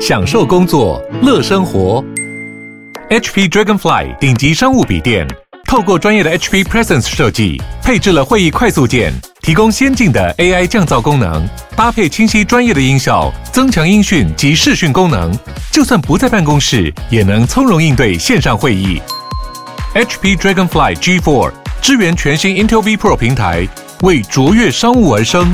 享受工作，乐生活。 HP Dragonfly 顶级商务笔电，透过专业的 HP Presence 设计，配置了会议快速键，提供先进的 AI 降噪功能，搭配清晰专业的音效，增强音讯及视讯功能，就算不在办公室，也能从容应对线上会议。 HP Dragonfly G4 支援全新 Intel V Pro 平台，为卓越商务而生。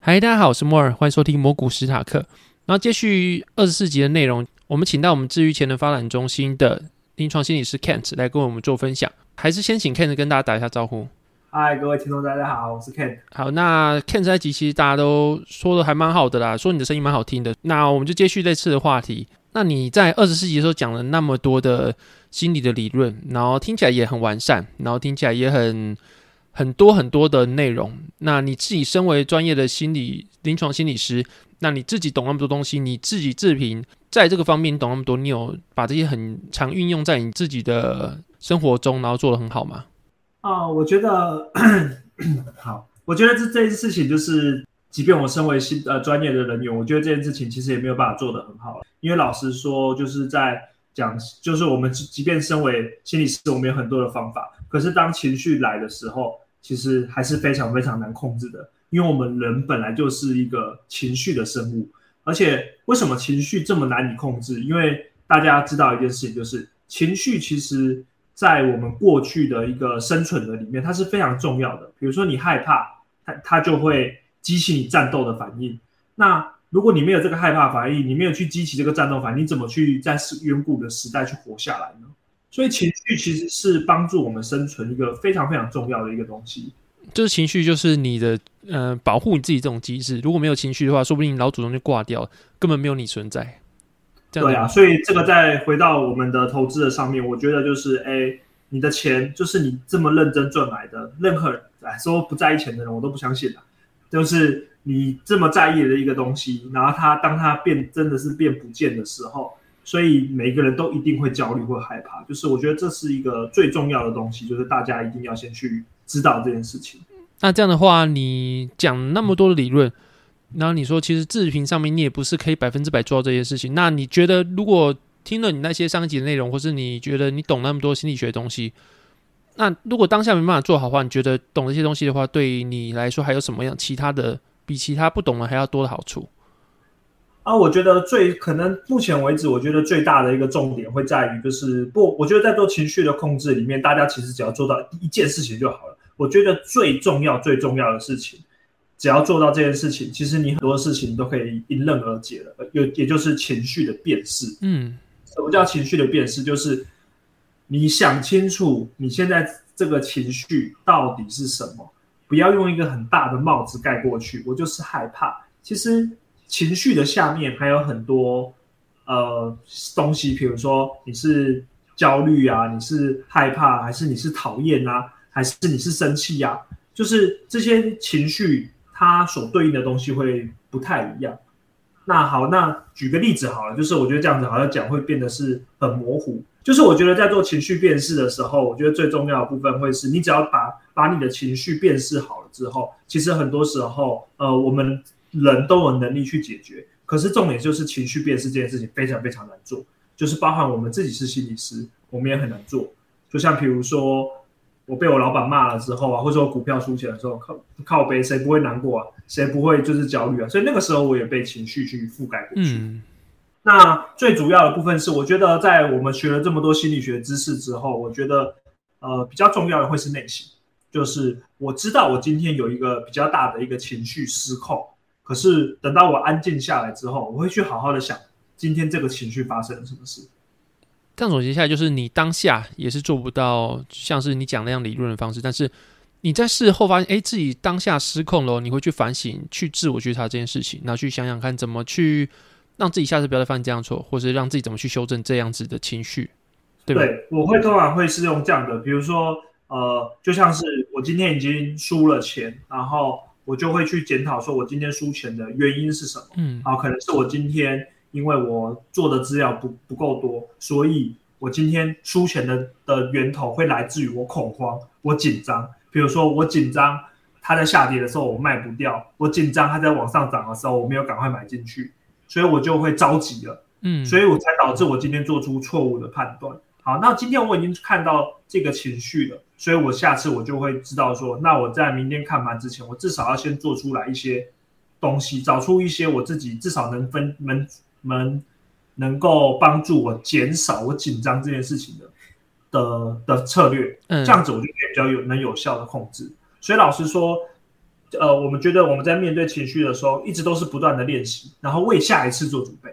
嗨，大家好，我是摩尔，欢迎收听摩古史塔克。然后接续24集的内容，我们请到我们智育潜能发展中心的临床心理师 Kent 来跟我们做分享。还是先请 Kent 跟大家打一下招呼。嗨，各位听众大家好，我是 Kent。 好，那 Kent 这集其实大家都说的还蛮好的啦，说你的声音蛮好听的。那我们就接续这次的话题。那你在24集的时候讲了那么多的心理的理论，然后听起来也很完善，然后听起来也很多的内容。那你自己身为专业的临床心理师，那你自己懂那么多东西，你自己自评在这个方面你懂那么多，你有把这些很常运用在你自己的生活中，然后做得很好吗？我觉得好，我觉得这件事情就是即便我身为专业的人员，我觉得这件事情其实也没有办法做得很好，因为老实说就是在讲，就是我们即便身为心理师，我们有很多的方法，可是当情绪来的时候其实还是非常非常难控制的，因为我们人本来就是一个情绪的生物。而且为什么情绪这么难以控制？因为大家知道一件事情，就是情绪其实在我们过去的一个生存的里面，它是非常重要的。比如说你害怕， 它就会激起你战斗的反应。那如果你没有这个害怕反应，你没有去激起这个战斗反应，你怎么去在远古的时代去活下来呢？所以情绪其实是帮助我们生存一个非常非常重要的一个东西。就是情绪就是你的保护你自己这种机制，如果没有情绪的话，说不定你老祖宗就挂掉了，根本没有你存在。对啊，所以这个再回到我们的投资的上面，我觉得就是你的钱就是你这么认真赚来的，任何人说不在意钱的人我都不相信啦，就是你这么在意的一个东西，然后当它真的是变不见的时候，所以每个人都一定会焦虑或害怕，就是我觉得这是一个最重要的东西，就是大家一定要先去知道这件事情。那这样的话，你讲那么多的理论，然后你说其实自评上面你也不是可以100%做到这些事情，那你觉得如果听了你那些上一集的内容，或是你觉得你懂那么多心理学的东西，那如果当下没办法做好的话，你觉得懂这些东西的话，对你来说还有什么样其他的比其他不懂的还要多的好处？我觉得可能目前为止，我觉得最大的一个重点会在于，就是我觉得在做情绪的控制里面，大家其实只要做到一件事情就好了。我觉得最重要的事情，只要做到这件事情，其实你很多事情都可以迎刃而解了。也就是情绪的辨识。什么叫情绪的辨识？就是你想清楚你现在这个情绪到底是什么，不要用一个很大的帽子盖过去。我就是害怕，其实。情绪的下面还有很多东西，比如说你是焦虑啊，你是害怕，还是你是讨厌啊，还是你是生气啊，就是这些情绪它所对应的东西会不太一样。那好，那举个例子好了，就是我觉得这样子好像讲会变得是很模糊。就是我觉得在做情绪辨识的时候，我觉得最重要的部分会是你只要把你的情绪辨识好了之后，其实很多时候我们人都有能力去解决，可是重点就是情绪辨识这件事情非常非常难做，就是包含我们自己是心理师，我们也很难做。就像比如说我被我老板骂了之后啊，或者我股票输钱的时候，靠背谁不会难过啊，谁不会就是焦虑啊，所以那个时候我也被情绪去覆盖过去。那最主要的部分是，我觉得在我们学了这么多心理学知识之后，我觉得比较重要的会是内省，就是我知道我今天有一个比较大的一个情绪失控。可是等到我安静下来之后，我会去好好的想今天这个情绪发生了什么事。这样总结下来，就是你当下也是做不到像是你讲那样理论的方式，但是你在事后发现自己当下失控了，你会去反省，去自我觉察这件事情，然后去想想看怎么去让自己下次不要再犯这样错，或是让自己怎么去修正这样子的情绪，对吧？对，我会通常会是用这样的，比如说就像是我今天已经输了钱，然后我就会去检讨说我今天输钱的原因是什么。可能是我今天因为我做的资料不够多，所以我今天输钱的源头会来自于我恐慌，我紧张。比如说我紧张，它在下跌的时候我卖不掉，我紧张它在往上涨的时候我没有赶快买进去，所以我就会着急了，所以我才导致我今天做出错误的判断。好，那今天我已经看到这个情绪了，所以我下次我就会知道说，那我在明天看盘之前，我至少要先做出来一些东西，找出一些我自己至少能够帮助我减少我紧张这件事情 的策略，这样子我就可以比较有效的控制。所以老实说，我们觉得我们在面对情绪的时候，一直都是不断的练习，然后为下一次做准备。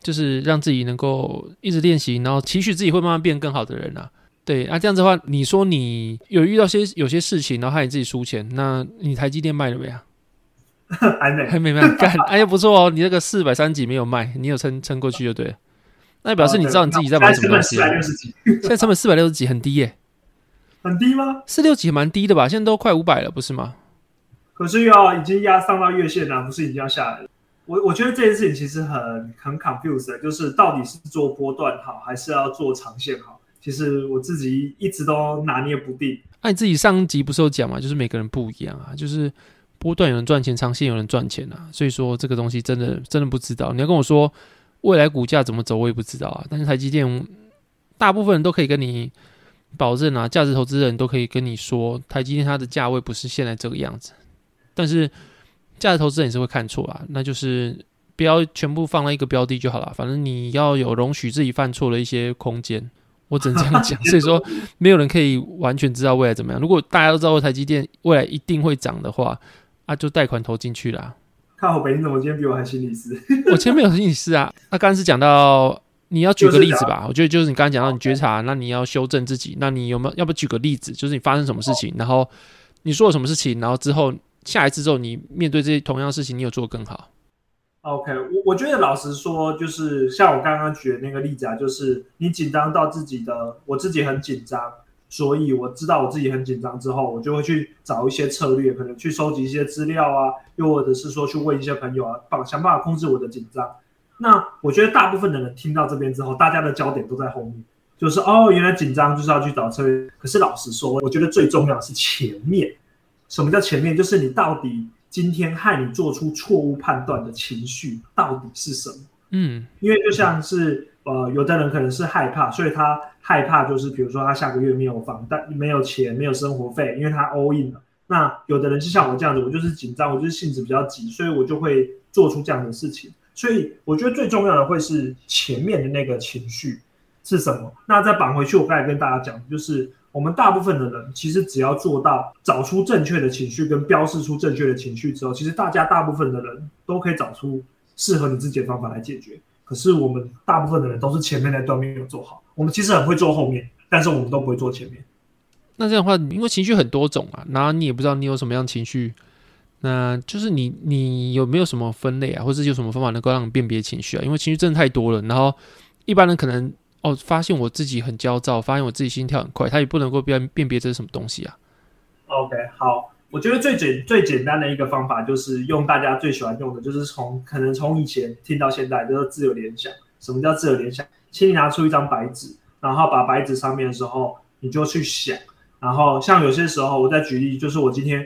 就是让自己能够一直练习，然后期许自己会慢慢变更好的人啊。对啊，这样子的话，你说你有遇到有些事情，然后害你自己输钱，那你台积电卖了没啊？还没卖，干，哎呀不错哦，你那个430几没有卖，你有撑过去就对了。那表示你知道你自己在买什么东西啊。现在成本460几很低耶。很低吗？460几蛮低的吧，现在都快500了不是吗？可是已经压上到月线了，不是已经要下来了。我觉得这件事情其实很 confused 的，就是到底是做波段好还是要做长线好，其实我自己一直都拿捏不定。那你自己上集不是有讲嘛，就是每个人不一样啊，就是波段有人赚钱，长线有人赚钱啊，所以说这个东西真的不知道。你要跟我说未来股价怎么走，我也不知道啊。但是台积电大部分人都可以跟你保证啊，价值投资人都可以跟你说，台积电它的价位不是现在这个样子，但是价值投资人也是会看错啊，那就是不要全部放在一个标的就好了，反正你要有容许自己犯错的一些空间，我只能这样讲。所以说没有人可以完全知道未来怎么样，如果大家都知道台积电未来一定会涨的话啊，就贷款投进去啦。看好北京，我今天比我还心理师。我今天没有心理师啊。那刚才是讲到你要举个例子吧，我觉得就是你刚才讲到你觉察，那你要修正自己，那你有没有要不举个例子，就是你发生什么事情，然后你做了什么事情，然后之后下一次之后，你面对这些同样的事情，你有做更好 ？OK， 我觉得老实说，就是像我刚刚举的那个例子啊，就是你紧张到自己的，我自己很紧张，所以我知道我自己很紧张之后，我就会去找一些策略，可能去收集一些资料啊，又或者是说去问一些朋友啊，想办法控制我的紧张。那我觉得大部分的人听到这边之后，大家的焦点都在后面，就是原来紧张就是要去找策略。可是老实说，我觉得最重要的是前面。什么叫前面？就是你到底今天害你做出错误判断的情绪到底是什么？因为就像是有的人可能是害怕，所以他害怕就是比如说他下个月没有房贷、没有钱、没有生活费，因为他 all in 了。那有的人是像我这样子，我就是紧张，我就是性子比较急，所以我就会做出这样的事情。所以我觉得最重要的会是前面的那个情绪是什么？那再绑回去，我刚才跟大家讲就是。我们大部分的人其实只要做到找出正确的情绪跟标示出正确的情绪之后，其实大部分的人都可以找出适合你自己的方法来解决。可是我们大部分的人都是前面那段没有做好，我们其实很会做后面，但是我们都不会做前面。那这样的话，因为情绪很多种啊，然后你也不知道你有什么样的情绪，那就是你有没有什么分类啊，或者有什么方法能够让你辨别情绪啊？因为情绪真的太多了，然后一般人可能。发现我自己很焦躁，发现我自己心跳很快，他也不能够辨别这是什么东西啊。OK， 好，我觉得最简单的一个方法就是用大家最喜欢用的，就是可能从以前听到现在，就是自由联想。什么叫自由联想？请你拿出一张白纸，然后把白纸上面的时候，你就去想。然后像有些时候，我再举例，就是我今天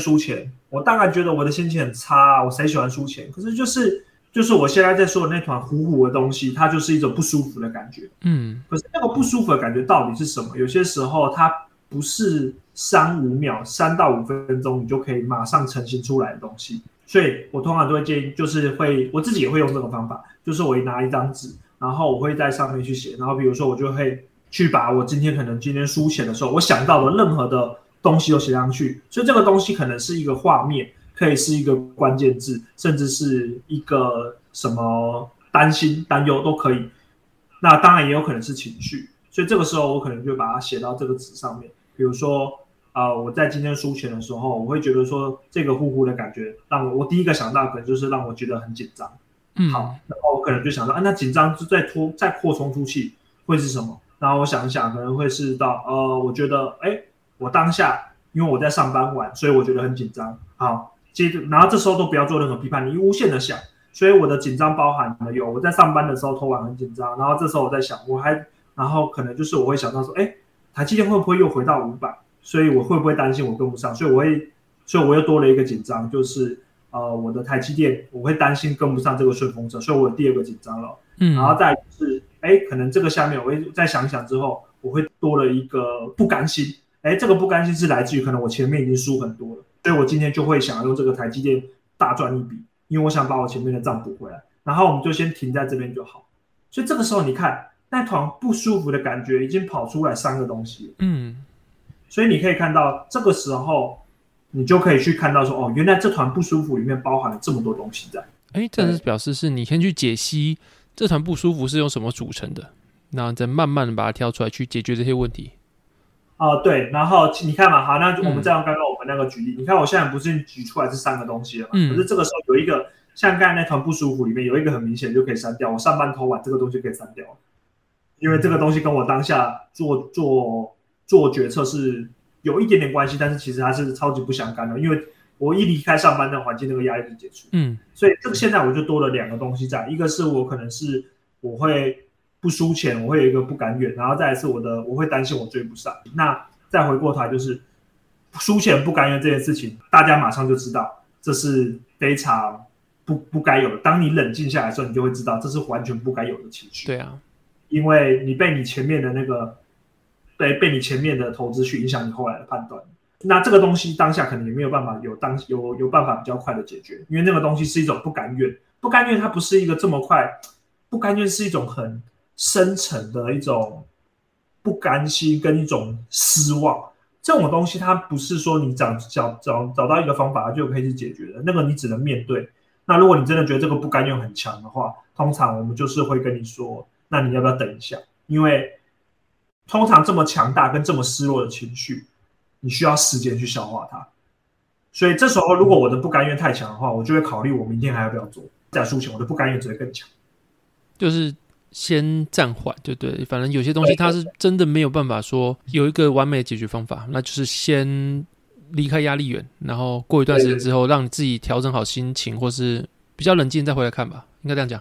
输钱，我大概觉得我的心情很差，我谁喜欢输钱？可是就是我现在在说的那团糊糊的东西，它就是一种不舒服的感觉。可是那个不舒服的感觉到底是什么？有些时候它不是3到5分钟你就可以马上呈现出来的东西。所以我通常都会建议，就是我自己也会用这种方法，就是我拿一张纸，然后我会在上面去写，然后比如说我就会去把我今天书写的时候我想到的任何的东西都写上去。所以这个东西可能是一个画面，可以是一个关键字，甚至是一个什么担心、担忧都可以。那当然也有可能是情绪，所以这个时候我可能就把它写到这个纸上面。比如说，我在今天输钱的时候，我会觉得说这个呼呼的感觉，让我第一个想到可能就是让我觉得很紧张。好，然后我可能就想到，那紧张就再扩充出去会是什么？然后我想一想，可能会是到我觉得，我当下因为我在上班晚，所以我觉得很紧张。好。然后这时候都不要做任何批判，你无限的想。所以我的紧张包含了我在上班的时候偷懒很紧张，然后这时候我在想，然后可能就是我会想到说，台积电会不会又回到500？所以我会不会担心我跟不上？所以我又多了一个紧张，就是我的台积电，我会担心跟不上这个顺风车，所以我有第二个紧张了。嗯，然后再就是，可能这个下面我会再想想之后，我会多了一个不甘心。这个不甘心是来自于可能我前面已经输很多了，所以我今天就会想要用这个台积电大赚一笔，因为我想把我前面的账补回来。然后我们就先停在这边就好。所以这个时候你看，那团不舒服的感觉已经跑出来三个东西了。嗯，所以你可以看到，这个时候你就可以去看到说，哦，原来这团不舒服里面包含了这么多东西在。这是表示是你先去解析这团不舒服是用什么组成的，那再慢慢的把它挑出来去解决这些问题。对，然后你看嘛，好，那我们再用刚刚我们那个举例，你看我现在不是举出来这三个东西了嘛？可是这个时候有一个像刚才那团不舒服里面有一个很明显就可以删掉，我上班偷懒这个东西可以删掉，因为这个东西跟我当下做决策是有一点点关系，但是其实它是超级不相干的，因为我一离开上班的环境，那个压力就解除。所以这个现在我就多了两个东西在，一个是我可能是我会不输钱，我会有一个不甘愿，然后再来是我会担心我追不上。那再回过头来就是输钱不甘愿这件事情，大家马上就知道这是非常不该有的。当你冷静下来的时候，你就会知道这是完全不该有的情绪。对啊，因为你被你前面的那个被你前面的投资去影响你后来的判断。那这个东西当下可能也没有办法有办法比较快的解决，因为那个东西是一种不甘愿，不甘愿它不是一个这么快，不甘愿是一种很深层的一种不甘心跟一种失望，这种东西它不是说你找到一个方法就可以去解决的，那个你只能面对。那如果你真的觉得这个不甘愿很强的话，通常我们就是会跟你说，那你要不要等一下？因为通常这么强大跟这么失落的情绪，你需要时间去消化它。所以这时候如果我的不甘愿太强的话，我就会考虑我明天还要不要做。再输钱，我的不甘愿只会更强。就是先暂缓，就对，反正有些东西它是真的没有办法说有一个完美的解决方法，那就是先离开压力源，然后过一段时间之后，让你自己调整好心情，或是比较冷静再回来看吧，应该这样讲。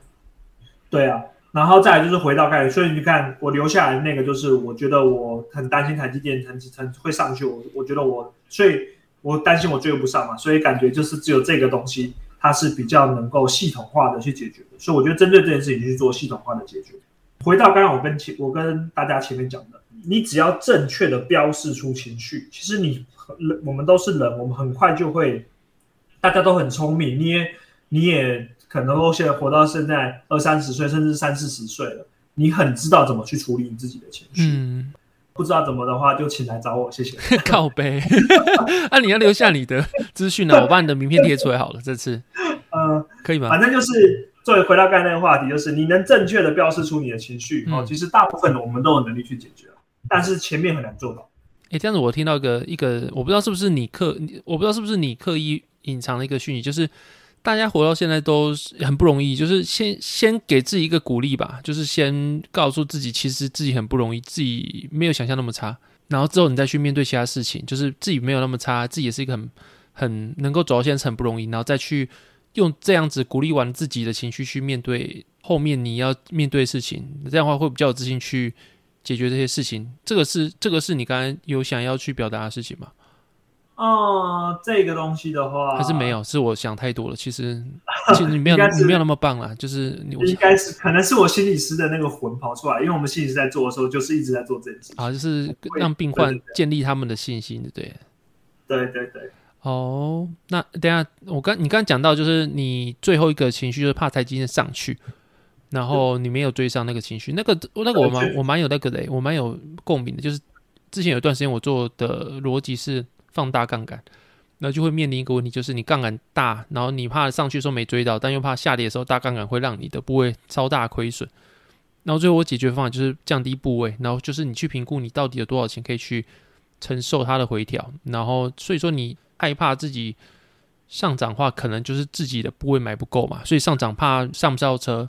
对啊，然后再来就是回到概率，所以你看我留下来的那个就是，我觉得我很担心台积电很会上去，我觉得我，所以我担心我追不上嘛，所以感觉就是只有这个东西，它是比较能够系统化的去解决的，所以我觉得针对这件事情去做系统化的解决。回到刚刚我跟大家前面讲的，你只要正确的标示出情绪，其实我们都是人，我们很快就会，大家都很聪明，你也可能都现在活到现在二三十岁，甚至三四十岁了，你很知道怎么去处理你自己的情绪。不知道怎么的话，就请来找我，谢谢。靠北，你要留下你的资讯呢，我把你的名片贴出来好了。这次，可以吗？反正就是作为回到刚才那个话题，就是你能正确的标示出你的情绪，其实大部分我们都有能力去解决，但是前面很难做到。这样子我听到一个，我不知道是不是你刻意隐藏的一个讯息，就是大家活到现在都很不容易，就是先给自己一个鼓励吧，就是先告诉自己，其实自己很不容易，自己没有想象那么差，然后之后你再去面对其他事情，就是自己没有那么差，自己也是一个很能够走到现在很不容易，然后再去用这样子鼓励完自己的情绪去面对后面你要面对的事情，这样的话会比较有自信去解决这些事情。这个是你刚才有想要去表达的事情吗？这个东西的话还是没有，是我想太多了。其实你没有那么棒啦，就是应该是可能是我心理师的那个魂跑出来，因为我们心理师在做的时候就是一直在做这件事情啊，就是让病患建立他们的信心，对对对对。那等一下你刚讲到就是你最后一个情绪就是怕台积电上去，然后你没有追上那个情绪，那个我蛮有那个的，我蛮有共鸣的，就是之前有一段时间我做的逻辑是放大杠杆，那就会面临一个问题，就是你杠杆大，然后你怕上去的时候没追到，但又怕下跌的时候大杠杆会让你的部位超大亏损。然后最后我解决方法就是降低部位，然后就是你去评估你到底有多少钱可以去承受它的回调。然后所以说你害怕自己上涨的话，可能就是自己的部位买不够嘛，所以上涨怕上不到车，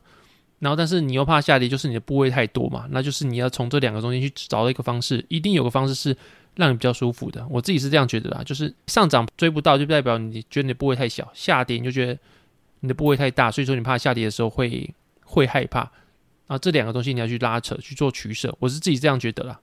然后但是你又怕下跌，就是你的部位太多嘛，那就是你要从这两个中间去找到一个方式，一定有个方式是让你比较舒服的，我自己是这样觉得啦。就是上涨追不到，就代表你觉得你的部位太小；下跌你就觉得你的部位太大，所以说你怕下跌的时候会害怕。啊，这两个东西你要去拉扯去做取舍，我是自己这样觉得啦。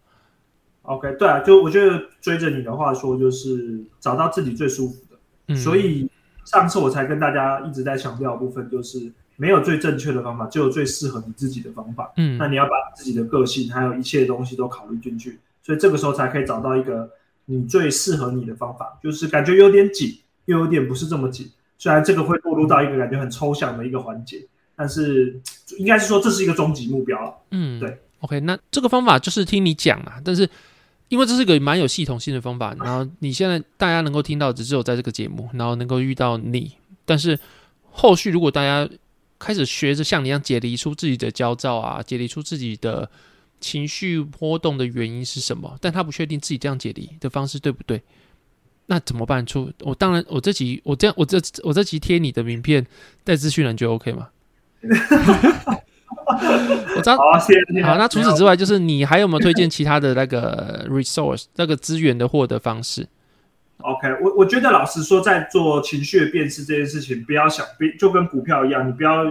OK， 对啊，就我觉得追着你的话说，就是找到自己最舒服的。嗯、所以上次我才跟大家一直在强调的部分，就是没有最正确的方法，只有最适合你自己的方法。嗯，那你要把自己的个性还有一切东西都考虑进去，所以这个时候才可以找到一个你最适合你的方法。就是感觉有点紧，又有点不是这么紧。虽然这个会落入到一个感觉很抽象的一个环节，但是应该是说这是一个终极目标了。嗯，对。OK， 那这个方法就是听你讲嘛，但是。因为这是个蛮有系统性的方法，然后你现在大家能够听到只有在这个节目，然后能够遇到你。但是后续如果大家开始学着像你一样解离出自己的焦躁啊，解离出自己的情绪波动的原因是什么，但他不确定自己这样解离的方式对不对，那怎么办？我当然我这集我这集贴你的名片在资讯栏就 OK 嘛。我知道好，谢谢。好，那除此之外，就是你还有没有推荐其他的那个 resource 那个资源的获得方式 ？OK， 我觉得老实说，在做情绪的辨识这件事情，不要想，就跟股票一样，你不要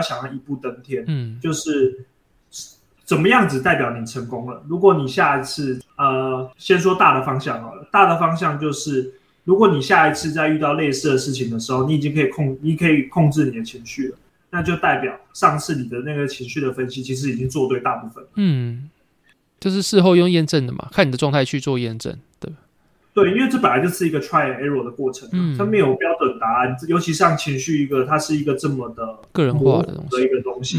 想要一步登天。嗯，就是怎么样子代表你成功了？如果你下一次，先说大的方向好了，大的方向就是，如果你下一次在遇到类似的事情的时候，你已经可以控制你的情绪了。那就代表上次你的那个情绪的分析，其实已经做对大部分了。嗯，就是事后用验证的嘛，看你的状态去做验证，对。对，因为这本来就是一个 try and error 的过程，它没有标准答案，尤其像情绪它是一个这么的个人化的一个东西，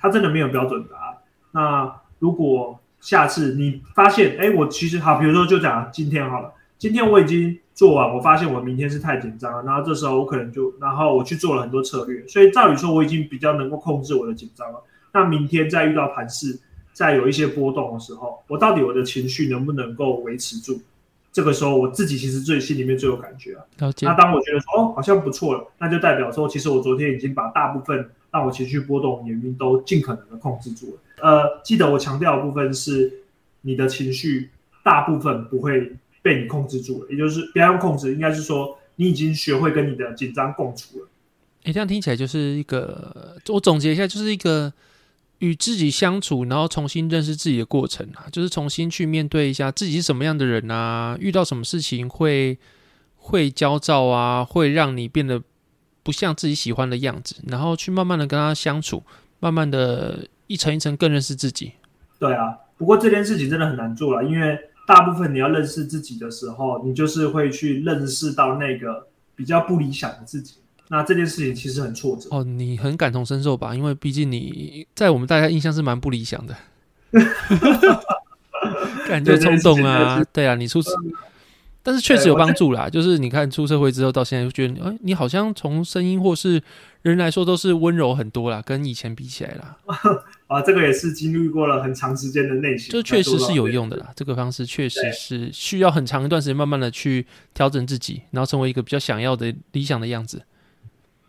它真的没有标准答案。那如果下次你发现，哎，我其实好，比如说就讲今天好了，今天我已经。做完我发现我明天是太紧张了，然后这时候我可能就，然后我去做了很多策略，所以照理说我已经比较能够控制我的紧张了。那明天再遇到盘势，再有一些波动的时候，我到底我的情绪能不能够维持住？这个时候我自己其实最心里面最有感觉啊。了解。那当我觉得说好像不错了，那就代表说其实我昨天已经把大部分让我情绪波动的原因都尽可能的控制住了。记得我强调的部分是，你的情绪大部分不会。被你控制住了，也就是不要用控制，应该是说你已经学会跟你的紧张共处了。这样听起来就是一个，我总结一下，就是一个与自己相处，然后重新认识自己的过程啊，就是重新去面对一下自己是什么样的人啊，遇到什么事情会焦躁啊，会让你变得不像自己喜欢的样子，然后去慢慢的跟他相处，慢慢的一层一层更认识自己。对啊，不过这件事情真的很难做啦，因为。大部分你要认识自己的时候，你就是会去认识到那个比较不理想的自己。那这件事情其实很挫折哦，你很感同身受吧？因为毕竟你在我们大家印象是蛮不理想的，感觉冲动啊，对啊，你出，但是确实有帮助啦。就是你看出社会之后到现在，就觉得你好像从声音或是人来说都是温柔很多啦，跟以前比起来啦。啊，这个也是经历过了很长时间的内省，这确实是有用的啦。这个方式确实是需要很长一段时间，慢慢的去调整自己，然后成为一个比较想要的理想的样子。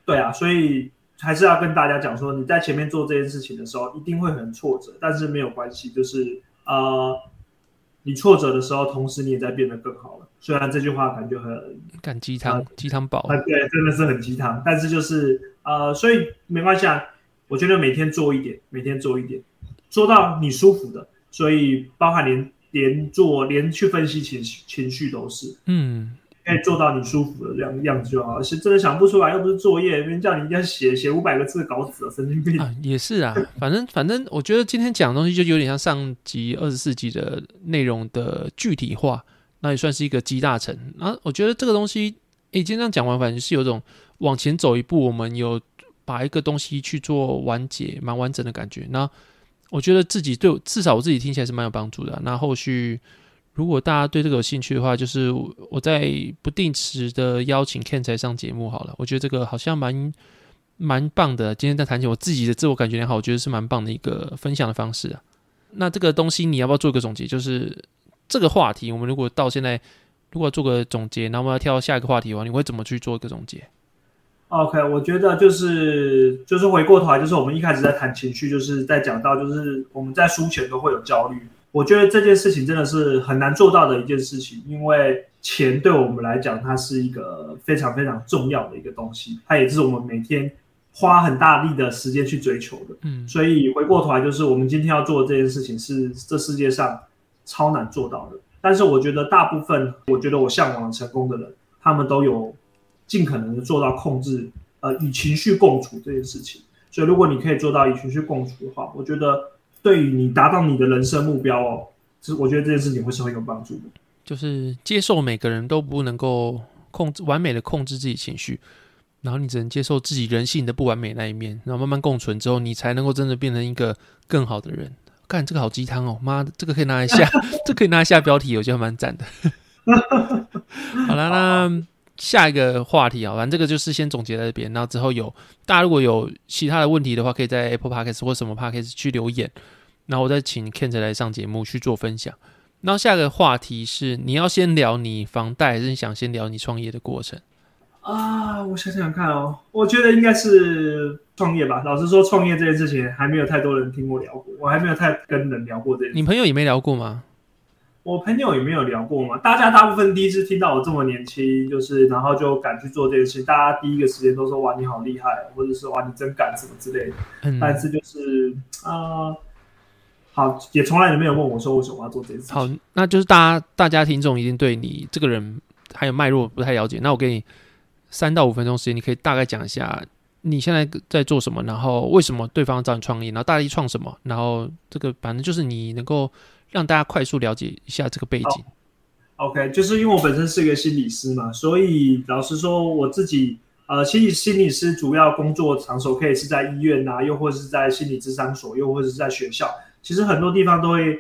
对啊，所以还是要跟大家讲说，你在前面做这件事情的时候，一定会很挫折，但是没有关系，就是你挫折的时候，同时你也在变得更好了。虽然这句话感觉很鸡汤宝，对，真的是很鸡汤，但是就是所以没关系啊。我觉得每天做一点，每天做一点，做到你舒服的。所以包含连去分析情绪都是，可以做到你舒服的样子就好。是真的想不出来，又不是作业，别人叫你一定要写500个字的稿子，神经病啊！也是啊，反正，我觉得今天讲的东西就有点像上集24集的内容的具体化，那也算是一个集大成。啊，我觉得这个东西，今天这样讲完，反正是有种往前走一步，我们有。把一个东西去做完结，蛮完整的感觉。那我觉得自己对，至少我自己听起来是蛮有帮助的。那后续如果大家对这个有兴趣的话，就是我在不定时的邀请 Kent 来上节目好了。我觉得这个好像蛮棒的。今天在谈起我自己的自我感觉良好，我觉得是蛮棒的一个分享的方式啊。那这个东西你要不要做一个总结？就是这个话题，我们如果到现在如果做个总结，然后我们要跳到下一个话题的话，你会怎么去做一个总结？OK， 我觉得就是回过头来，就是我们一开始在谈情绪，就是在讲到就是我们在输钱都会有焦虑。我觉得这件事情真的是很难做到的一件事情，因为钱对我们来讲，它是一个非常非常重要的一个东西，它也是我们每天花很大力的时间去追求的。所以回过头来，就是我们今天要做的这件事情是这世界上超难做到的。但是我觉得大部分，我觉得我向往成功的人，他们都有尽可能的做到控制，与情绪共处这件事情。所以如果你可以做到与情绪共处的话，我觉得对于你达到你的人生目标哦，我觉得这件事情会是很有帮助的。就是接受每个人都不能够完美的控制自己情绪，然后你只能接受自己人性的不完美那一面，然后慢慢共存之后，你才能够真的变成一个更好的人。干，这个好鸡汤哦，妈的，这个可以拿来下，这可以拿来下标题，我觉得蛮赞的。好啦，那下一个话题啊，反正这个就是先总结在这边，然后之后大家如果有其他的问题的话，可以在 Apple Podcast 或什么 Podcast 去留言，然后我再请 Kent 来上节目去做分享。然后下一个话题是，你要先聊你房贷，还是你想先聊你创业的过程？啊，我想想看哦，我觉得应该是创业吧。老实说，创业这件事情还没有太多人听我聊过，我还没有太跟人聊过这件事情。你朋友也没聊过吗？我朋友也没有聊过嘛。大家大部分第一次听到我这么年轻，就是然后就敢去做这件事情，大家第一个时间都说哇你好厉害，或者是哇你真敢什么之类的。但是就是好，也从来也没有问我说为什么要做这件事情。好，那就是大家听众一定对你这个人还有脉络不太了解，那我给你3到5分钟时间，你可以大概讲一下你现在在做什么，然后为什么对方找你创业，然后大力创什么，然后这个反正就是你能够让大家快速了解一下这个背景。OK， 就是因为我本身是一个心理师嘛，所以老实说我自己心理师主要工作场所可以是在医院啊，又或是在心理咨商所，又或是在学校，其实很多地方都会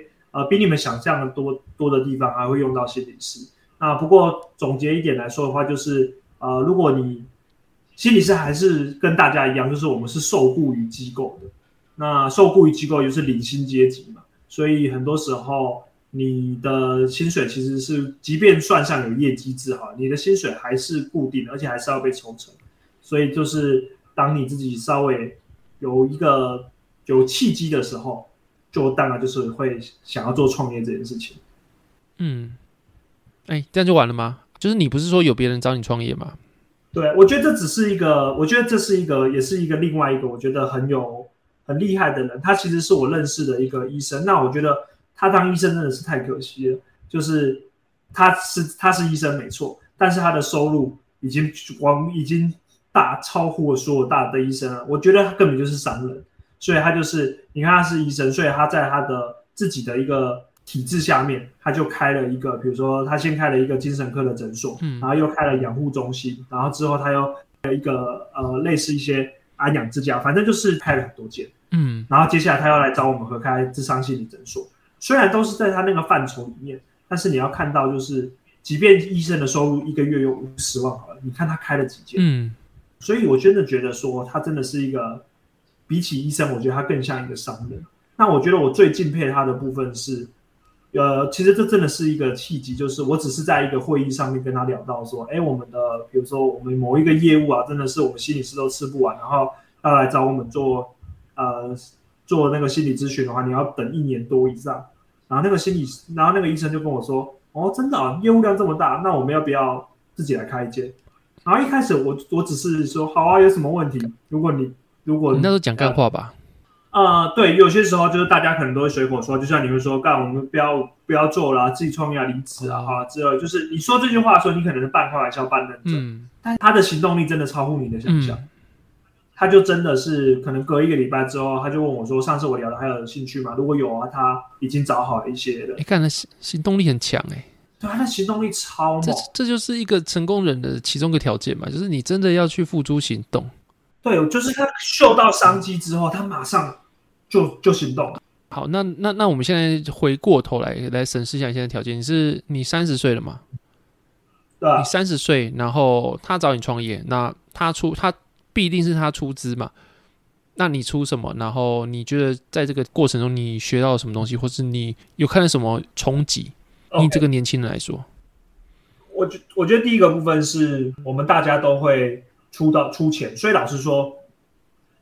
比你们想象的多的地方还会用到心理师。那不过总结一点来说的话，就是如果你心理师还是跟大家一样，就是我们是受雇于机构的，那受雇于机构就是领薪阶级嘛，所以很多时候你的薪水其实是即便算上有业绩制好，你的薪水还是固定的，而且还是要被抽成。所以就是当你自己稍微有一个有契机的时候，就当然就是会想要做创业这件事情。嗯，这样就完了吗？就是你不是说有别人找你创业吗？对，我觉得这只是一个，我觉得这是一个，也是一个另外一个，我觉得很厉害的人，他其实是我认识的一个医生。那我觉得他当医生真的是太可惜了，就是他是医生没错，但是他的收入已经大超乎了所有大的医生了。我觉得他根本就是商人，所以他就是你看他是医生，所以他在他的自己的一个体制下面，他就开了一个，比如说他先开了一个精神科的诊所，然后又开了养护中心，然后之后他又开了一个类似一些安养之家，反正就是开了很多间。然后接下来他要来找我们合开諮商心理诊所，虽然都是在他那个范畴里面，但是你要看到就是，即便医生的收入一个月有50万好了，你看他开了几间。所以我真的觉得说他真的是一个，比起医生，我觉得他更像一个商人。那我觉得我最敬佩他的部分是。其实这真的是一个契机，就是我只是在一个会议上面跟他聊到说，我们的比如说我们某一个业务啊，真的是我们心理师都吃不完，然后要来找我们做那个心理咨询的话，你要等1年多以上。然后那个医生就跟我说，哦，真的啊，业务量这么大，那我们要不要自己来开一间？然后一开始我只是说，好啊，有什么问题？如果你那时候讲干话吧。对，有些时候就是大家可能都会随口说，就像你会说，干，我们不要做了，自己创业离职啊，哈，之后就是你说这句话的时候，你可能是半开玩笑半认真，但他的行动力真的超乎你的想象。他就真的是可能隔1个礼拜之后，他就问我说，上次我聊的还有兴趣吗？如果有啊，他已经找好了一些了。看他行动力很强对，他的行动力超猛。这就是一个成功人的其中一个条件嘛，就是你真的要去付诸行动。对，就是他嗅到商机之后，他马上。就行动了。好，那我们现在回过头来审视一下你现在条件。你30岁了吗？对啊，你30岁，然后他找你创业，那他必定是他出资嘛？那你出什么？然后你觉得在这个过程中你学到了什么东西，或是你有看到什么冲击？你这个年轻人来说，我觉得第一个部分是我们大家都会出钱，所以老实说，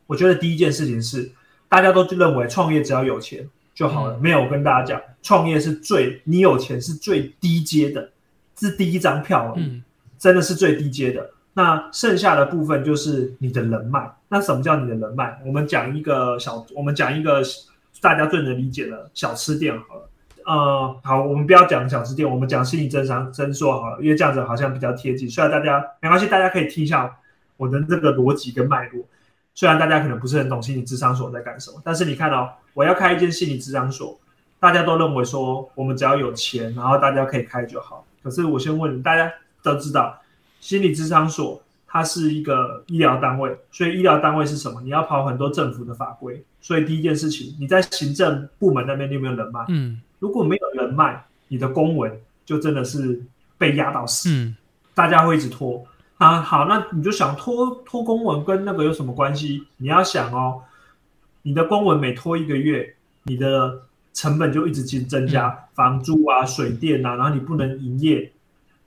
我觉得第一件事情是。大家都认为创业只要有钱就好了，没有。我跟大家讲，创业是你有钱是最低阶的，是第一张票而已，真的是最低阶的。那剩下的部分就是你的人脉。那什么叫你的人脉？我们讲一个大家最能理解的小吃店好了。好，我们不要讲小吃店，我们讲心理诊所好了，因为这样子好像比较贴近。虽然大家没关系，大家可以听一下我的这个逻辑跟脉络。虽然大家可能不是很懂心理咨商所在干什么，但是你看哦，我要开一间心理咨商所，大家都认为说我们只要有钱，然后大家可以开就好。可是我先问你，大家都知道心理咨商所它是一个医疗单位，所以医疗单位是什么？你要跑很多政府的法规，所以第一件事情，你在行政部门那边你有没有人脉？如果没有人脉，你的公文就真的是被压到死，大家会一直拖啊。好，那你就想拖公文跟那个有什么关系？你要想哦，你的公文每拖一个月，你的成本就一直增加，房租啊、水电啊，然后你不能营业。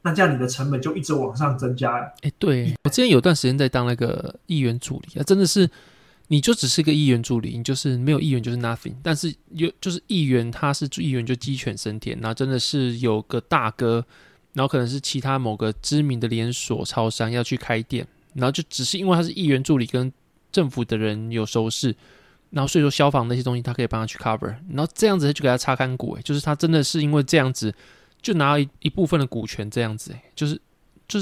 那这样你的成本就一直往上增加了。对，我之前有段时间在当那个议员助理，真的是你就只是个议员助理，你就是没有议员就是 nothing。但是就是议员，他是议员就鸡犬升天，然后真的是有个大哥，然后可能是其他某个知名的连锁超商要去开店，然后就只是因为他是议员助理，跟政府的人有熟识，然后所以说消防那些东西他可以帮他去 cover， 然后这样子就给他插干股，就是他真的是因为这样子。就拿一部分的股权这样子，就是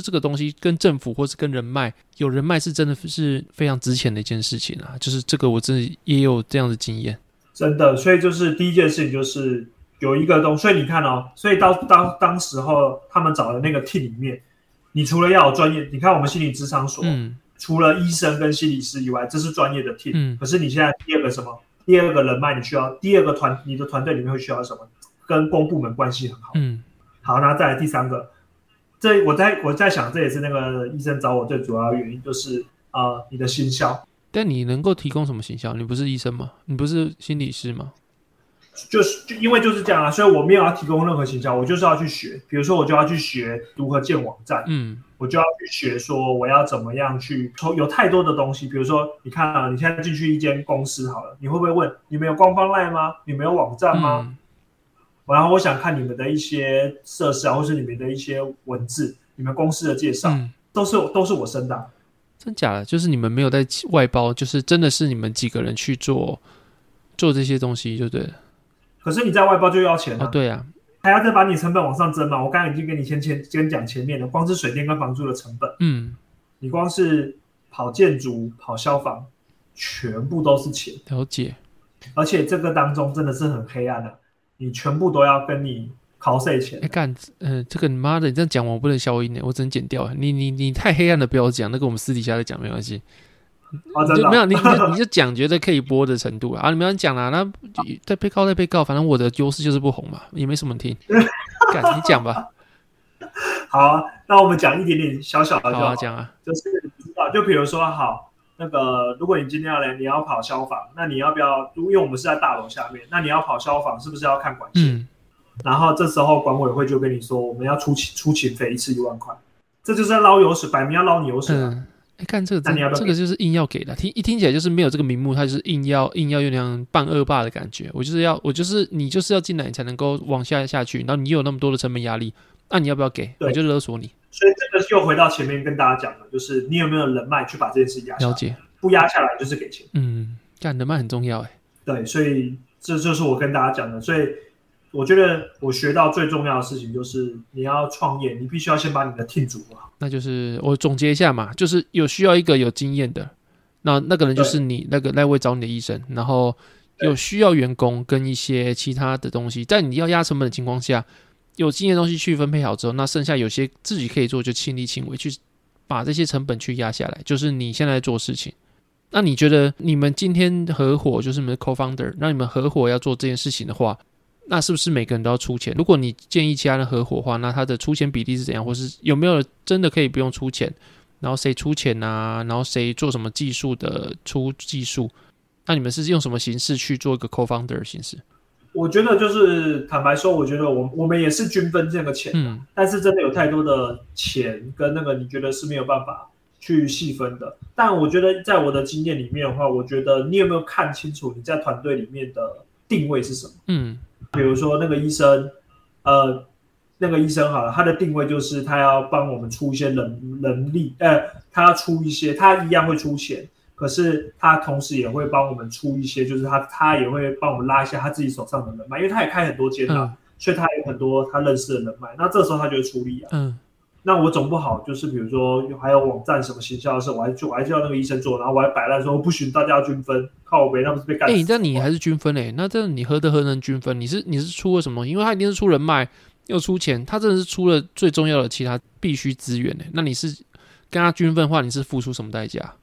这个东西跟政府或是跟人脉，有人脉是真的是非常值钱的一件事情啊。就是这个我真的也有这样的经验，真的。所以就是第一件事情就是有一个东西，所以你看哦，所以到当时候他们找的那个 team 里面，你除了要有专业，你看我们心理咨商所，除了医生跟心理师以外，这是专业的 team，可是你现在第二个什么？第二个人脉你需要，第二个你的团队里面会需要什么？跟公部门关系很好。好，那再来第三个，这我在想，这也是那个医生找我最主要的原因，就是你的行销。但你能够提供什么行销？你不是医生吗？你不是心理师吗？就因为就是这样啊，所以我没有要提供任何行销，我就是要去学。比如说，我就要去学如何建网站，我就要去学说我要怎么样去。有太多的东西，比如说，你看啊，你现在进去一间公司好了，你会不会问你们有官方 LINE 吗？你们有网站吗？然后我想看你们的一些设施啊，或是你们的一些文字，你们公司的介绍，都是我生的。真假的？就是你们没有在外包，就是真的是你们几个人去做这些东西就对了。可是你在外包就要钱啊。对啊，还要再把你成本往上增嘛。我刚才已经跟你先讲前面的，光是水电跟房租的成本，你光是跑建筑、跑消防，全部都是钱。了解。而且这个当中真的是很黑暗的啊。你全部都要跟你考税钱。干，这个你妈的，你这样讲我不能消音，我只能剪掉。你太黑暗了，不要讲，那个我们私底下再讲没关系。啊，真的？没有，你就讲觉得可以播的程度啊，你没有讲啦，那再被告，反正我的优势就是不红嘛，也没什么听。干，你讲吧。好啊，那我们讲一点点小小的就好。好啊，讲啊。就是你知道，就比如说好。那个，如果你今天你要跑消防，那你要不要？因为我们是在大楼下面，那你要跑消防，是不是要看管线？然后这时候管委会就跟你说，我们要出勤费，一次1万块，这就是在捞油水，摆明要捞你油水啊。看这个，这个就是硬要给的，听起来就是没有这个名目，他就是硬要有点半恶霸的感觉。你就是要进来，你才能够往下去，然后你有那么多的成本压力，那你要不要给？我就勒索你。所以这个又回到前面跟大家讲的，就是你有没有人脉去把这件事压下来？了解，不压下来就是给钱。干人脉很重要哎。对，所以这就是我跟大家讲的。所以我觉得我学到最重要的事情就是，你要创业，你必须要先把你的 team 组好。那就是我总结一下嘛，就是有需要一个有经验的，那个人就是你那位找你的医生，然后有需要员工跟一些其他的东西，在你要压成本的情况下。有经验的东西去分配好之后，那剩下有些自己可以做，就亲力亲为去把这些成本去压下来。就是你现在做事情，那你觉得你们今天合伙，就是你们 co-founder， 那你们合伙要做这件事情的话，那是不是每个人都要出钱？如果你建议其他人合伙的话，那他的出钱比例是怎样，或是有没有真的可以不用出钱？然后谁出钱啊？然后谁做什么技术的出技术？那你们是用什么形式去做一个 co-founder 的形式？我觉得就是坦白说，我觉得我们也是均分这个钱，但是真的有太多的钱跟那个你觉得是没有办法去细分的。但我觉得在我的经验里面的话，我觉得你有没有看清楚你在团队里面的定位是什么？比如说那个医生好了，他的定位就是他要帮我们出一些人力，他要出一些，他一样会出钱。可是他同时也会帮我们出一些，就是他也会帮我们拉一下他自己手上的人脉，因为他也开很多间了，所以他有很多他认识的人脉，那这时候他就会出力啊。嗯，那我总不好就是比如说还有网站什么行销的事，我还叫那个医生做，然后我还摆烂说不许大家均分，靠北那不是被干死。那你还是均分那真的你何能均分？你是出了什么？因为他一定是出人脉又出钱，他真的是出了最重要的其他必须资源那你是跟他均分的话，你是付出什么代价？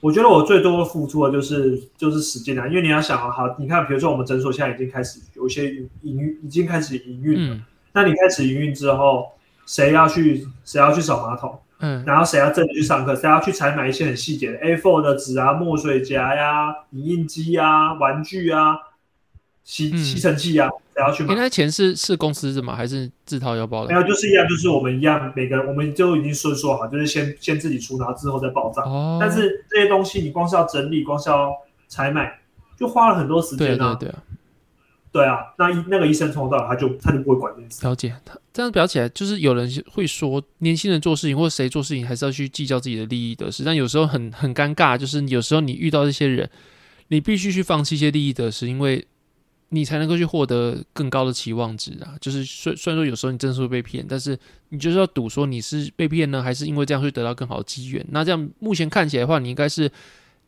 我觉得我最多付出的就是时间因为你要想好，你看比如说我们诊所现在已经开始有些已经开始营运了那你开始营运之后。谁要去扫马桶然后谁要真的去上课，谁要去采买一些很细节的 A4 的纸啊，墨水夹呀、影印机啊，玩具啊，吸尘器啊，谁要去买。那钱是公司的吗？还是自掏腰包的？没有，就是一样，就是我们一样，每个人我们就已经说好，就是先自己出，然后之后再报账但是这些东西你光是要整理，光是要采买，就花了很多时间对啊。对啊，那个医生从头到尾他就不会管这件事。了解，这样表起来就是有人会说，年轻人做事情或谁做事情还是要去计较自己的利益得失，但有时候很尴尬，就是有时候你遇到这些人，你必须去放弃一些利益得失，因为你才能够去获得更高的期望值啊。就是虽然说有时候你真的是会被骗，但是你就是要赌说你是被骗呢，还是因为这样会得到更好的机缘。那这样目前看起来的话，你应该是。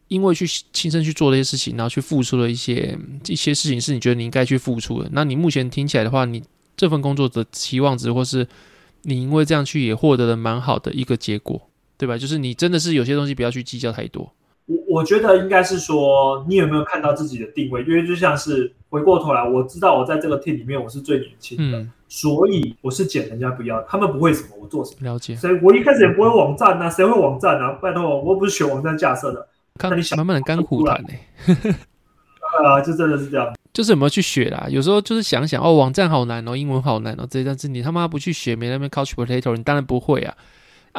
因为去亲身去做这些事情，然后去付出了一些事情是你觉得你应该去付出的。那你目前听起来的话，你这份工作的期望值，或是你因为这样去也获得了蛮好的一个结果，对吧？就是你真的是有些东西不要去计较太多。我觉得应该是说，你有没有看到自己的定位？因为就像是回过头来，我知道我在这个 team 里面我是最年轻的，所以我是捡人家不要的，他们不会什么我做什么。了解。所以我一开始也不会网站啊，谁会网站啊？拜托，我不是学网站架设的。看你慢慢的甘苦谈就真的是这样。就是有没有去学啦？有时候就是想哦，网站好难哦，英文好难哦，这但是你他妈不去学，没那边 couch potato， 你当然不会啊。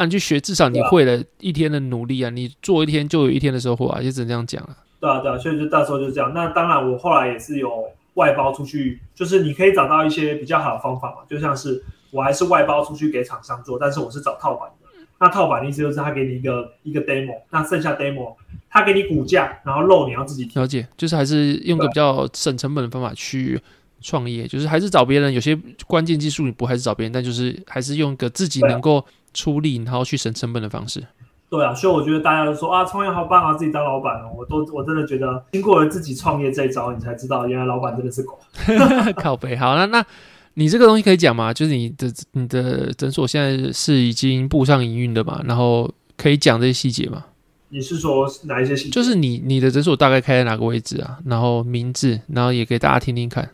你去学，至少你会了一天的努力啊，你做一天就有一天的收获啊，就只能这样讲了。对啊，所以就到时候就这样。那当然，我后来也是有外包出去，就是你可以找到一些比较好的方法嘛，就像是我还是外包出去给厂商做，但是我是找套版的。那套版的意思就是他给你一个 demo， 那剩下 demo 他给你骨架，然后肉你要自己提。了解，就是还是用个比较省成本的方法去创业，就是还是找别人，有些关键技术你不还是找别人，但就是还是用个自己能够出力，然后去省成本的方式。对啊，所以我觉得大家都说啊，创业好棒啊，自己当老板哦，我真的觉得经过了自己创业这一招，你才知道原来老板真的是狗。靠北，好，那。你这个东西可以讲吗？就是你的诊所现在是已经步上营运的嘛？然后可以讲这些细节吗？你是说哪一些细节？就是你的诊所大概开在哪个位置啊？然后名字，然后也给大家听听看。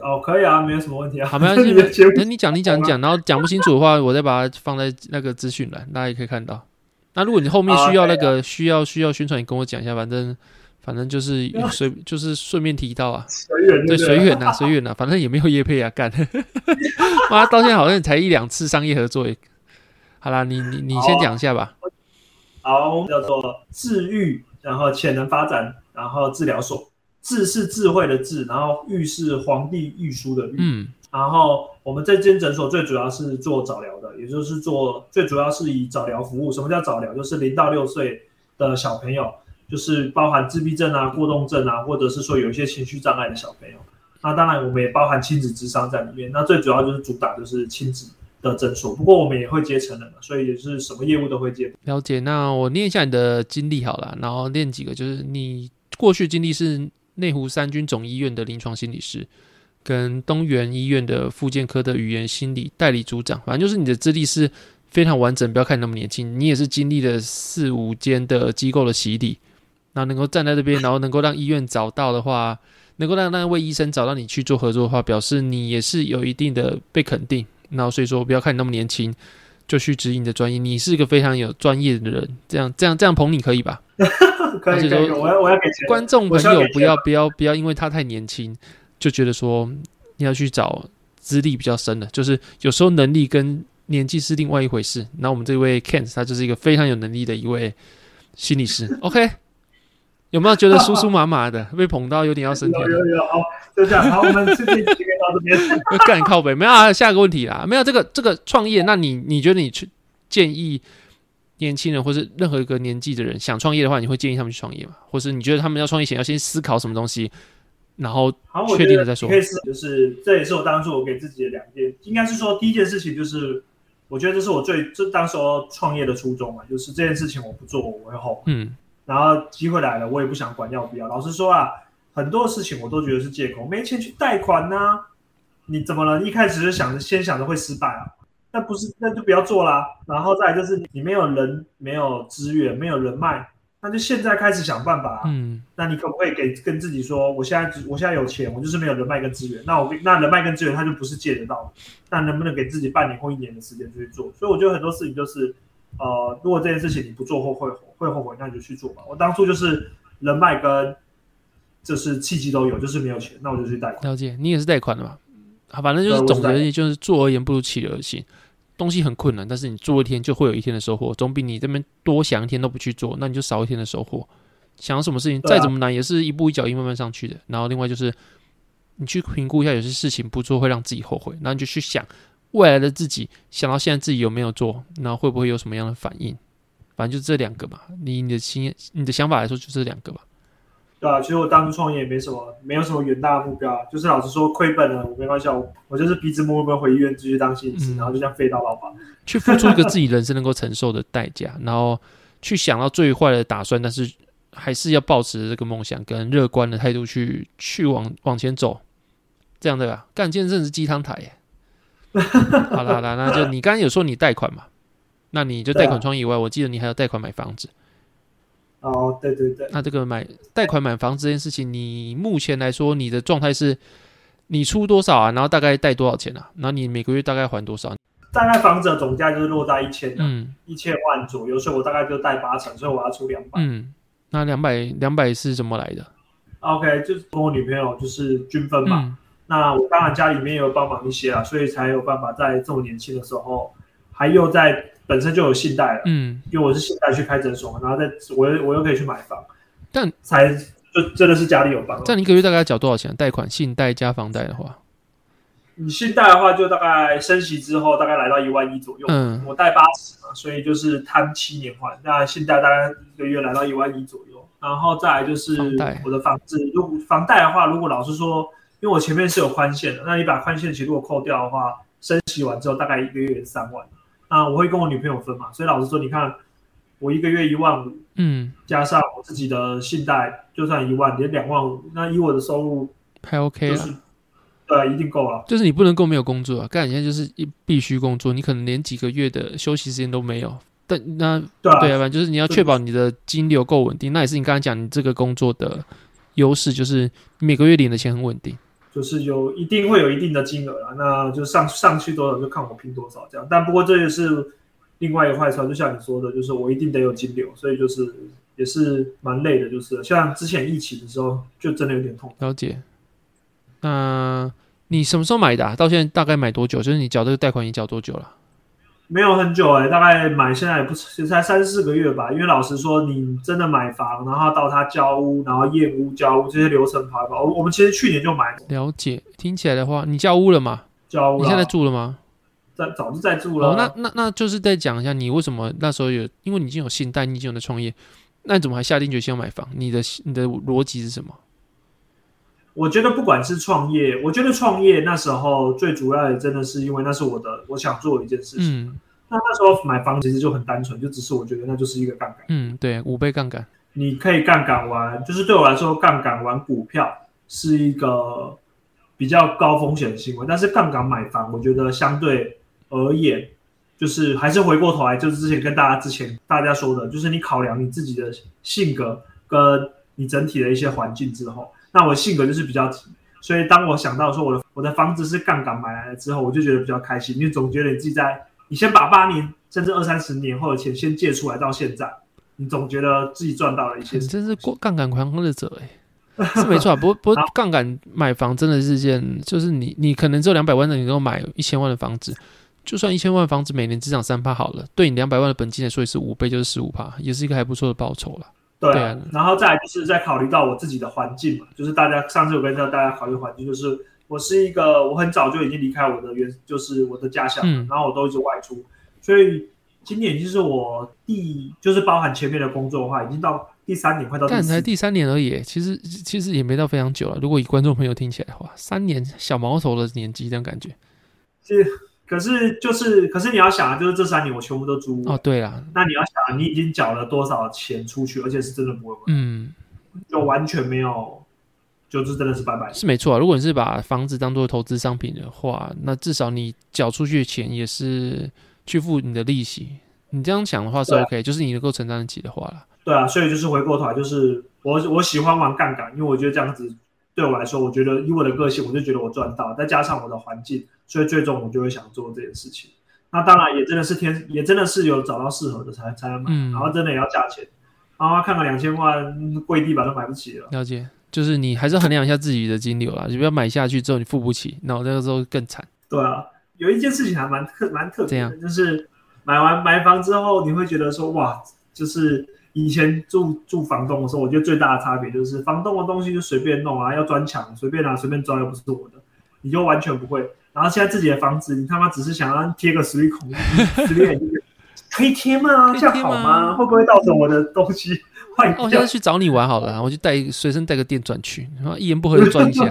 哦，可以啊，没有什么问题啊。好，没关系。你讲，然后讲不清楚的话，我再把它放在那个资讯栏，大家也可以看到。那如果你后面需要那个、需要宣传，你跟我讲一下，反正就是顺便提到啊，对，随缘啊，反正也没有业配啊，干，妈到现在好像才一两次商业合作，好啦，你先讲一下吧。好，叫做智育，然后潜能发展，然后治疗所，智是智慧的智，然后育是皇帝御书的御，然后我们这间诊所最主要是做早疗的，也就是最主要是以早疗服务。什么叫早疗？就是0到6岁的小朋友。就是包含自闭症啊、过动症啊，或者是说有一些情绪障碍的小朋友。那当然，我们也包含亲子谘商在里面。那最主要就是主打就是亲子的诊所，不过我们也会接成人，所以也是什么业务都会接。了解。那我念一下你的经历好了，然后念几个，就是你过去经历是内湖三军总医院的临床心理师，跟东园医院的复健科的语言心理代理组长。反正就是你的资历是非常完整，不要看你那么年轻，你也是经历了4-5间的机构的洗礼。然后能够站在这边，然后能够让医院找到的话，能够让那位医生找到你去做合作的话，表示你也是有一定的被肯定。然后所以说，不要看你那么年轻，就去指引你的专业，你是一个非常有专业的人。这样捧你可以吧？可以，我要给钱。观众朋友不要因为他太年轻就觉得说你要去找资历比较深的，就是有时候能力跟年纪是另外一回事。然后我们这位 Kent 他就是一个非常有能力的一位心理师。OK。有没有觉得酥酥麻麻的，被捧到有点要升天？有，好，就这样。好，我们这边就到这边。干靠北，没有啊，下个问题啦。没有这个创业，那你觉得你去建议年轻人或是任何一个年纪的人想创业的话，你会建议他们去创业吗？或是你觉得他们要创业前要先思考什么东西？然后确定了再说。可以是，就是这也是我当初我给自己的两件，应该是说第一件事情就是，我觉得这是我这当时创业的初衷嘛，就是这件事情我不做我会后悔。嗯。然后机会来了，我也不想管要不要。老实说啊，很多事情我都觉得是借口，没钱去贷款呐、啊，你怎么了？一开始就想着会失败啊，那不是那就不要做啦。然后再来就是你没有人、没有资源、没有人脉。那就现在开始想办法、啊、嗯，那你可不可以跟自己说，我现在有钱，我就是没有人脉跟资源，那人脉跟资源它就不是借得到的，那能不能给自己半年或一年的时间去做？所以我觉得很多事情就是，如果这件事情你不做后会后悔，那你就去做吧。我当初就是人脉跟就是契机都有，就是没有钱，那我就去贷款。了解，你也是贷款的嘛？反正就是总之就是做而言不如起而行。东西很困难，但是你做一天就会有一天的收获，总比你这边多想一天都不去做，那你就少一天的收获。想什么事情、啊、再怎么难也是一步一脚印慢慢上去的。然后另外就是你去评估一下，有些事情不做会让自己后悔，然后你就去想未来的自己，想到现在自己有没有做，然后会不会有什么样的反应。反正就这两个吧，你的想法来说就这两个吧。对啊，其实我当初创业也没有什么远大的目标、啊，就是老实说亏本了，我没关系，我就是鼻子摸摸回医院继续当心理师、嗯，然后就这样废到老吧，去付出一个自己人生能够承受的代价，然后去想到最坏的打算，但是还是要抱持这个梦想跟乐观的态度去往前走，这样对吧？干，今天真是鸡汤台耶。好啦，那就你刚刚有说你贷款嘛，那你就贷款创业以外、啊，我记得你还有贷款买房子。哦，对对对。那这个贷款买房这件事情，你目前来说，你的状态是，你出多少啊？然后大概贷多少钱啊？然后你每个月大概还多少？大概房子的总价就是落在1000、啊，1000万左右，所以我大概就贷80%，所以我要出200。嗯，那两百是怎么来的 ？OK， 就是跟我女朋友就是均分嘛、嗯。那我当然家里面也有帮忙一些啊，所以才有办法在这么年轻的时候，还有在。本身就有信贷了，嗯，因为我是信贷去开诊所，然后我又可以去买房，但才就真的是家里有房。但你一个月大概要缴多少钱？贷款、信贷加房贷的话，你信贷的话就大概升息之后大概来到11000左右，嗯，我贷80嘛，所以就是摊7年还，那信贷大概一个月来到11000左右，然后再来就是我的房子，如果房贷的话，如果老实说，因为我前面是有宽限的，那你把宽限期如果扣掉的话，升息完之后大概一个月3万。啊，我会跟我女朋友分嘛，所以老实说，你看我一个月15000，嗯，加上我自己的信贷，就算10000，连25000，那以我的收入、就是、还 OK 了，对，一定够了。就是你不能够没有工作啊，干你现在就是必须工作，你可能连几个月的休息时间都没有。但那对啊，反正就是你要确保你的金流够稳定，那也是你刚才讲你这个工作的优势，就是每个月领的钱很稳定。就是一定会有一定的金额啦，那就上去多少就看我拼多少这样。但不过这也是另外一个坏处，就像你说的，就是我一定得有金流，所以就是也是蛮累的，就是像之前疫情的时候就真的有点痛。了解。那你什么时候买的啊？到现在大概买多久？就是你缴这个贷款你缴多久了？没有很久大概买现在也不才3-4个月吧。因为老实说，你真的买房，然后到他交屋，然后验屋、交屋这些流程跑一跑。我们其实去年就买了。了解，听起来的话，你交屋了吗？交屋了。你现在住了吗？早就在住了。哦，那就是再讲一下，你为什么那时候有？因为你已经有信贷，你已经有在创业，那你怎么还下定决心要买房？你的逻辑是什么？我觉得不管是创业，我觉得创业那时候最主要也真的是因为那是我想做的一件事情。嗯，那时候买房其实就很单纯，就只是我觉得那就是一个杠杆。嗯，对，5倍杠杆，你可以杠杆玩，就是对我来说，杠杆玩股票是一个比较高风险的行为，但是杠杆买房，我觉得相对而言，就是还是回过头来，就是之前跟大家说的，就是你考量你自己的性格跟你整体的一些环境之后。那我性格就是比较急，所以当我想到说我的房子是杠杆买来了之后，我就觉得比较开心，因为总觉得你自己你先把8年甚至20-30年后的钱先借出来到现在，你总觉得自己赚到了一些。你真是杠杆狂热者哎、欸，是没错、啊。不过杠杆买房真的是件，就是你可能只有200万的，你能够买1000万的房子，就算1000万房子每年只涨3%好了，对你200万的本金来说也是5倍，就是15%，也是一个还不错的报酬了。对啊，然后再来就是再考虑到我自己的环境嘛，就是大家上次有跟大家考虑环境，就是我很早就已经离开我的就是我的家乡、嗯，然后我都一直外出，所以今年就是我就是包含前面的工作的话，已经到第三年快到第四年，但才第三年而已，其实也没到非常久了。如果以观众朋友听起来的话，3年小毛头的年纪，这样感觉。可是你要想啊，就是这3年我全部都租屋。哦，对啦，那你要想，你已经缴了多少钱出去，而且是真的不会回来，就完全没有，就是真的是拜拜。是没错啊，如果你是把房子当作投资商品的话，那至少你缴出去的钱也是去付你的利息。你这样想的话是 OK， 就是你能够承担得起的话啦。对啊，所以就是回过头来，就是我喜欢玩杠杆，因为我觉得这样子对我来说，我觉得以我的个性，我就觉得我赚到，再加上我的环境，所以最终我就会想做这件事情。那当然也真的是有找到适合的才能买，然后真的也要价钱，然后看个2000万贵地板都买不起了。了解，就是你还是衡量一下自己的金流啦，你不要买下去之后你付不起，那我那个时候更惨。对啊，有一件事情还蛮特别的，就是买房之后，你会觉得说哇，就是。以前住房东的时候，我觉得最大的差别就是房东的东西就随便弄啊，要钻墙随便拿随便钻，又不是我的，你就完全不会。然后现在自己的房子，你他妈只是想要贴个水孔，可以贴吗？这样好吗？会不会到时候我的东西坏掉？我现在去找你玩好了，我就随身带个电钻去，然后一言不合就钻一下。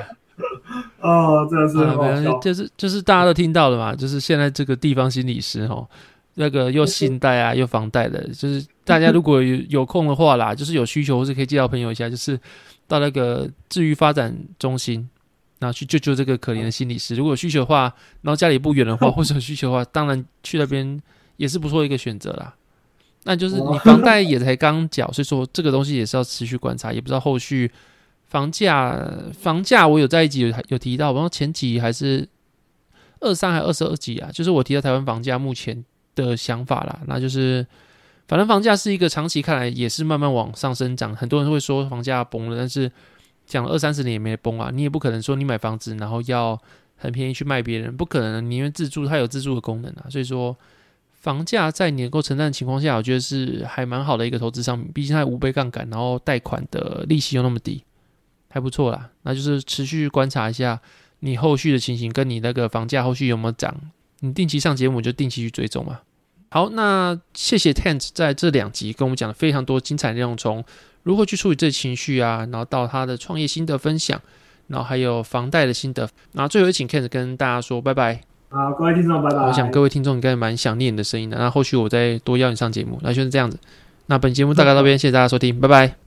哦，真的是很好笑，就是大家都听到了嘛，就是现在这个地方心理师哈。那个又信贷啊又房贷的，就是大家如果有空的话啦，就是有需求或是可以介绍朋友一下，就是到那个智育发展中心，然后去救救这个可怜的心理师。如果有需求的话，然后家里不远的话，或者有需求的话，当然去那边也是不错的一个选择啦。那就是你房贷也才刚缴，所以说这个东西也是要持续观察，也不知道后续房价我有在一集有提到，然后前集还是23还22集啊，就是我提到台湾房价目前的想法啦，那就是反正房价是一个长期看来也是慢慢往上生长，很多人会说房价崩了，但是讲了20-30年也没崩啊，你也不可能说你买房子然后要很便宜去卖别人，不可能，你因为自住它有自住的功能啊，所以说房价在你能够承担的情况下，我觉得是还蛮好的一个投资商品，毕竟它有5倍杠杆，然后贷款的利息又那么低，还不错啦。那就是持续观察一下你后续的情形跟你那个房价后续有没有涨，你定期上节目就定期去追踪嘛。好，那谢谢 Kent 在这2集跟我们讲了非常多精彩内容，从如何去处理这情绪啊，然后到他的创业心得分享，然后还有房贷的心得，然后最后也请 Kent 跟大家说拜拜。好，各位听众拜拜。我想各位听众应该蛮想念你的声音的，那后续我再多邀你上节目，那就是这样子。那本节目大概到这边，谢谢大家收听，拜拜。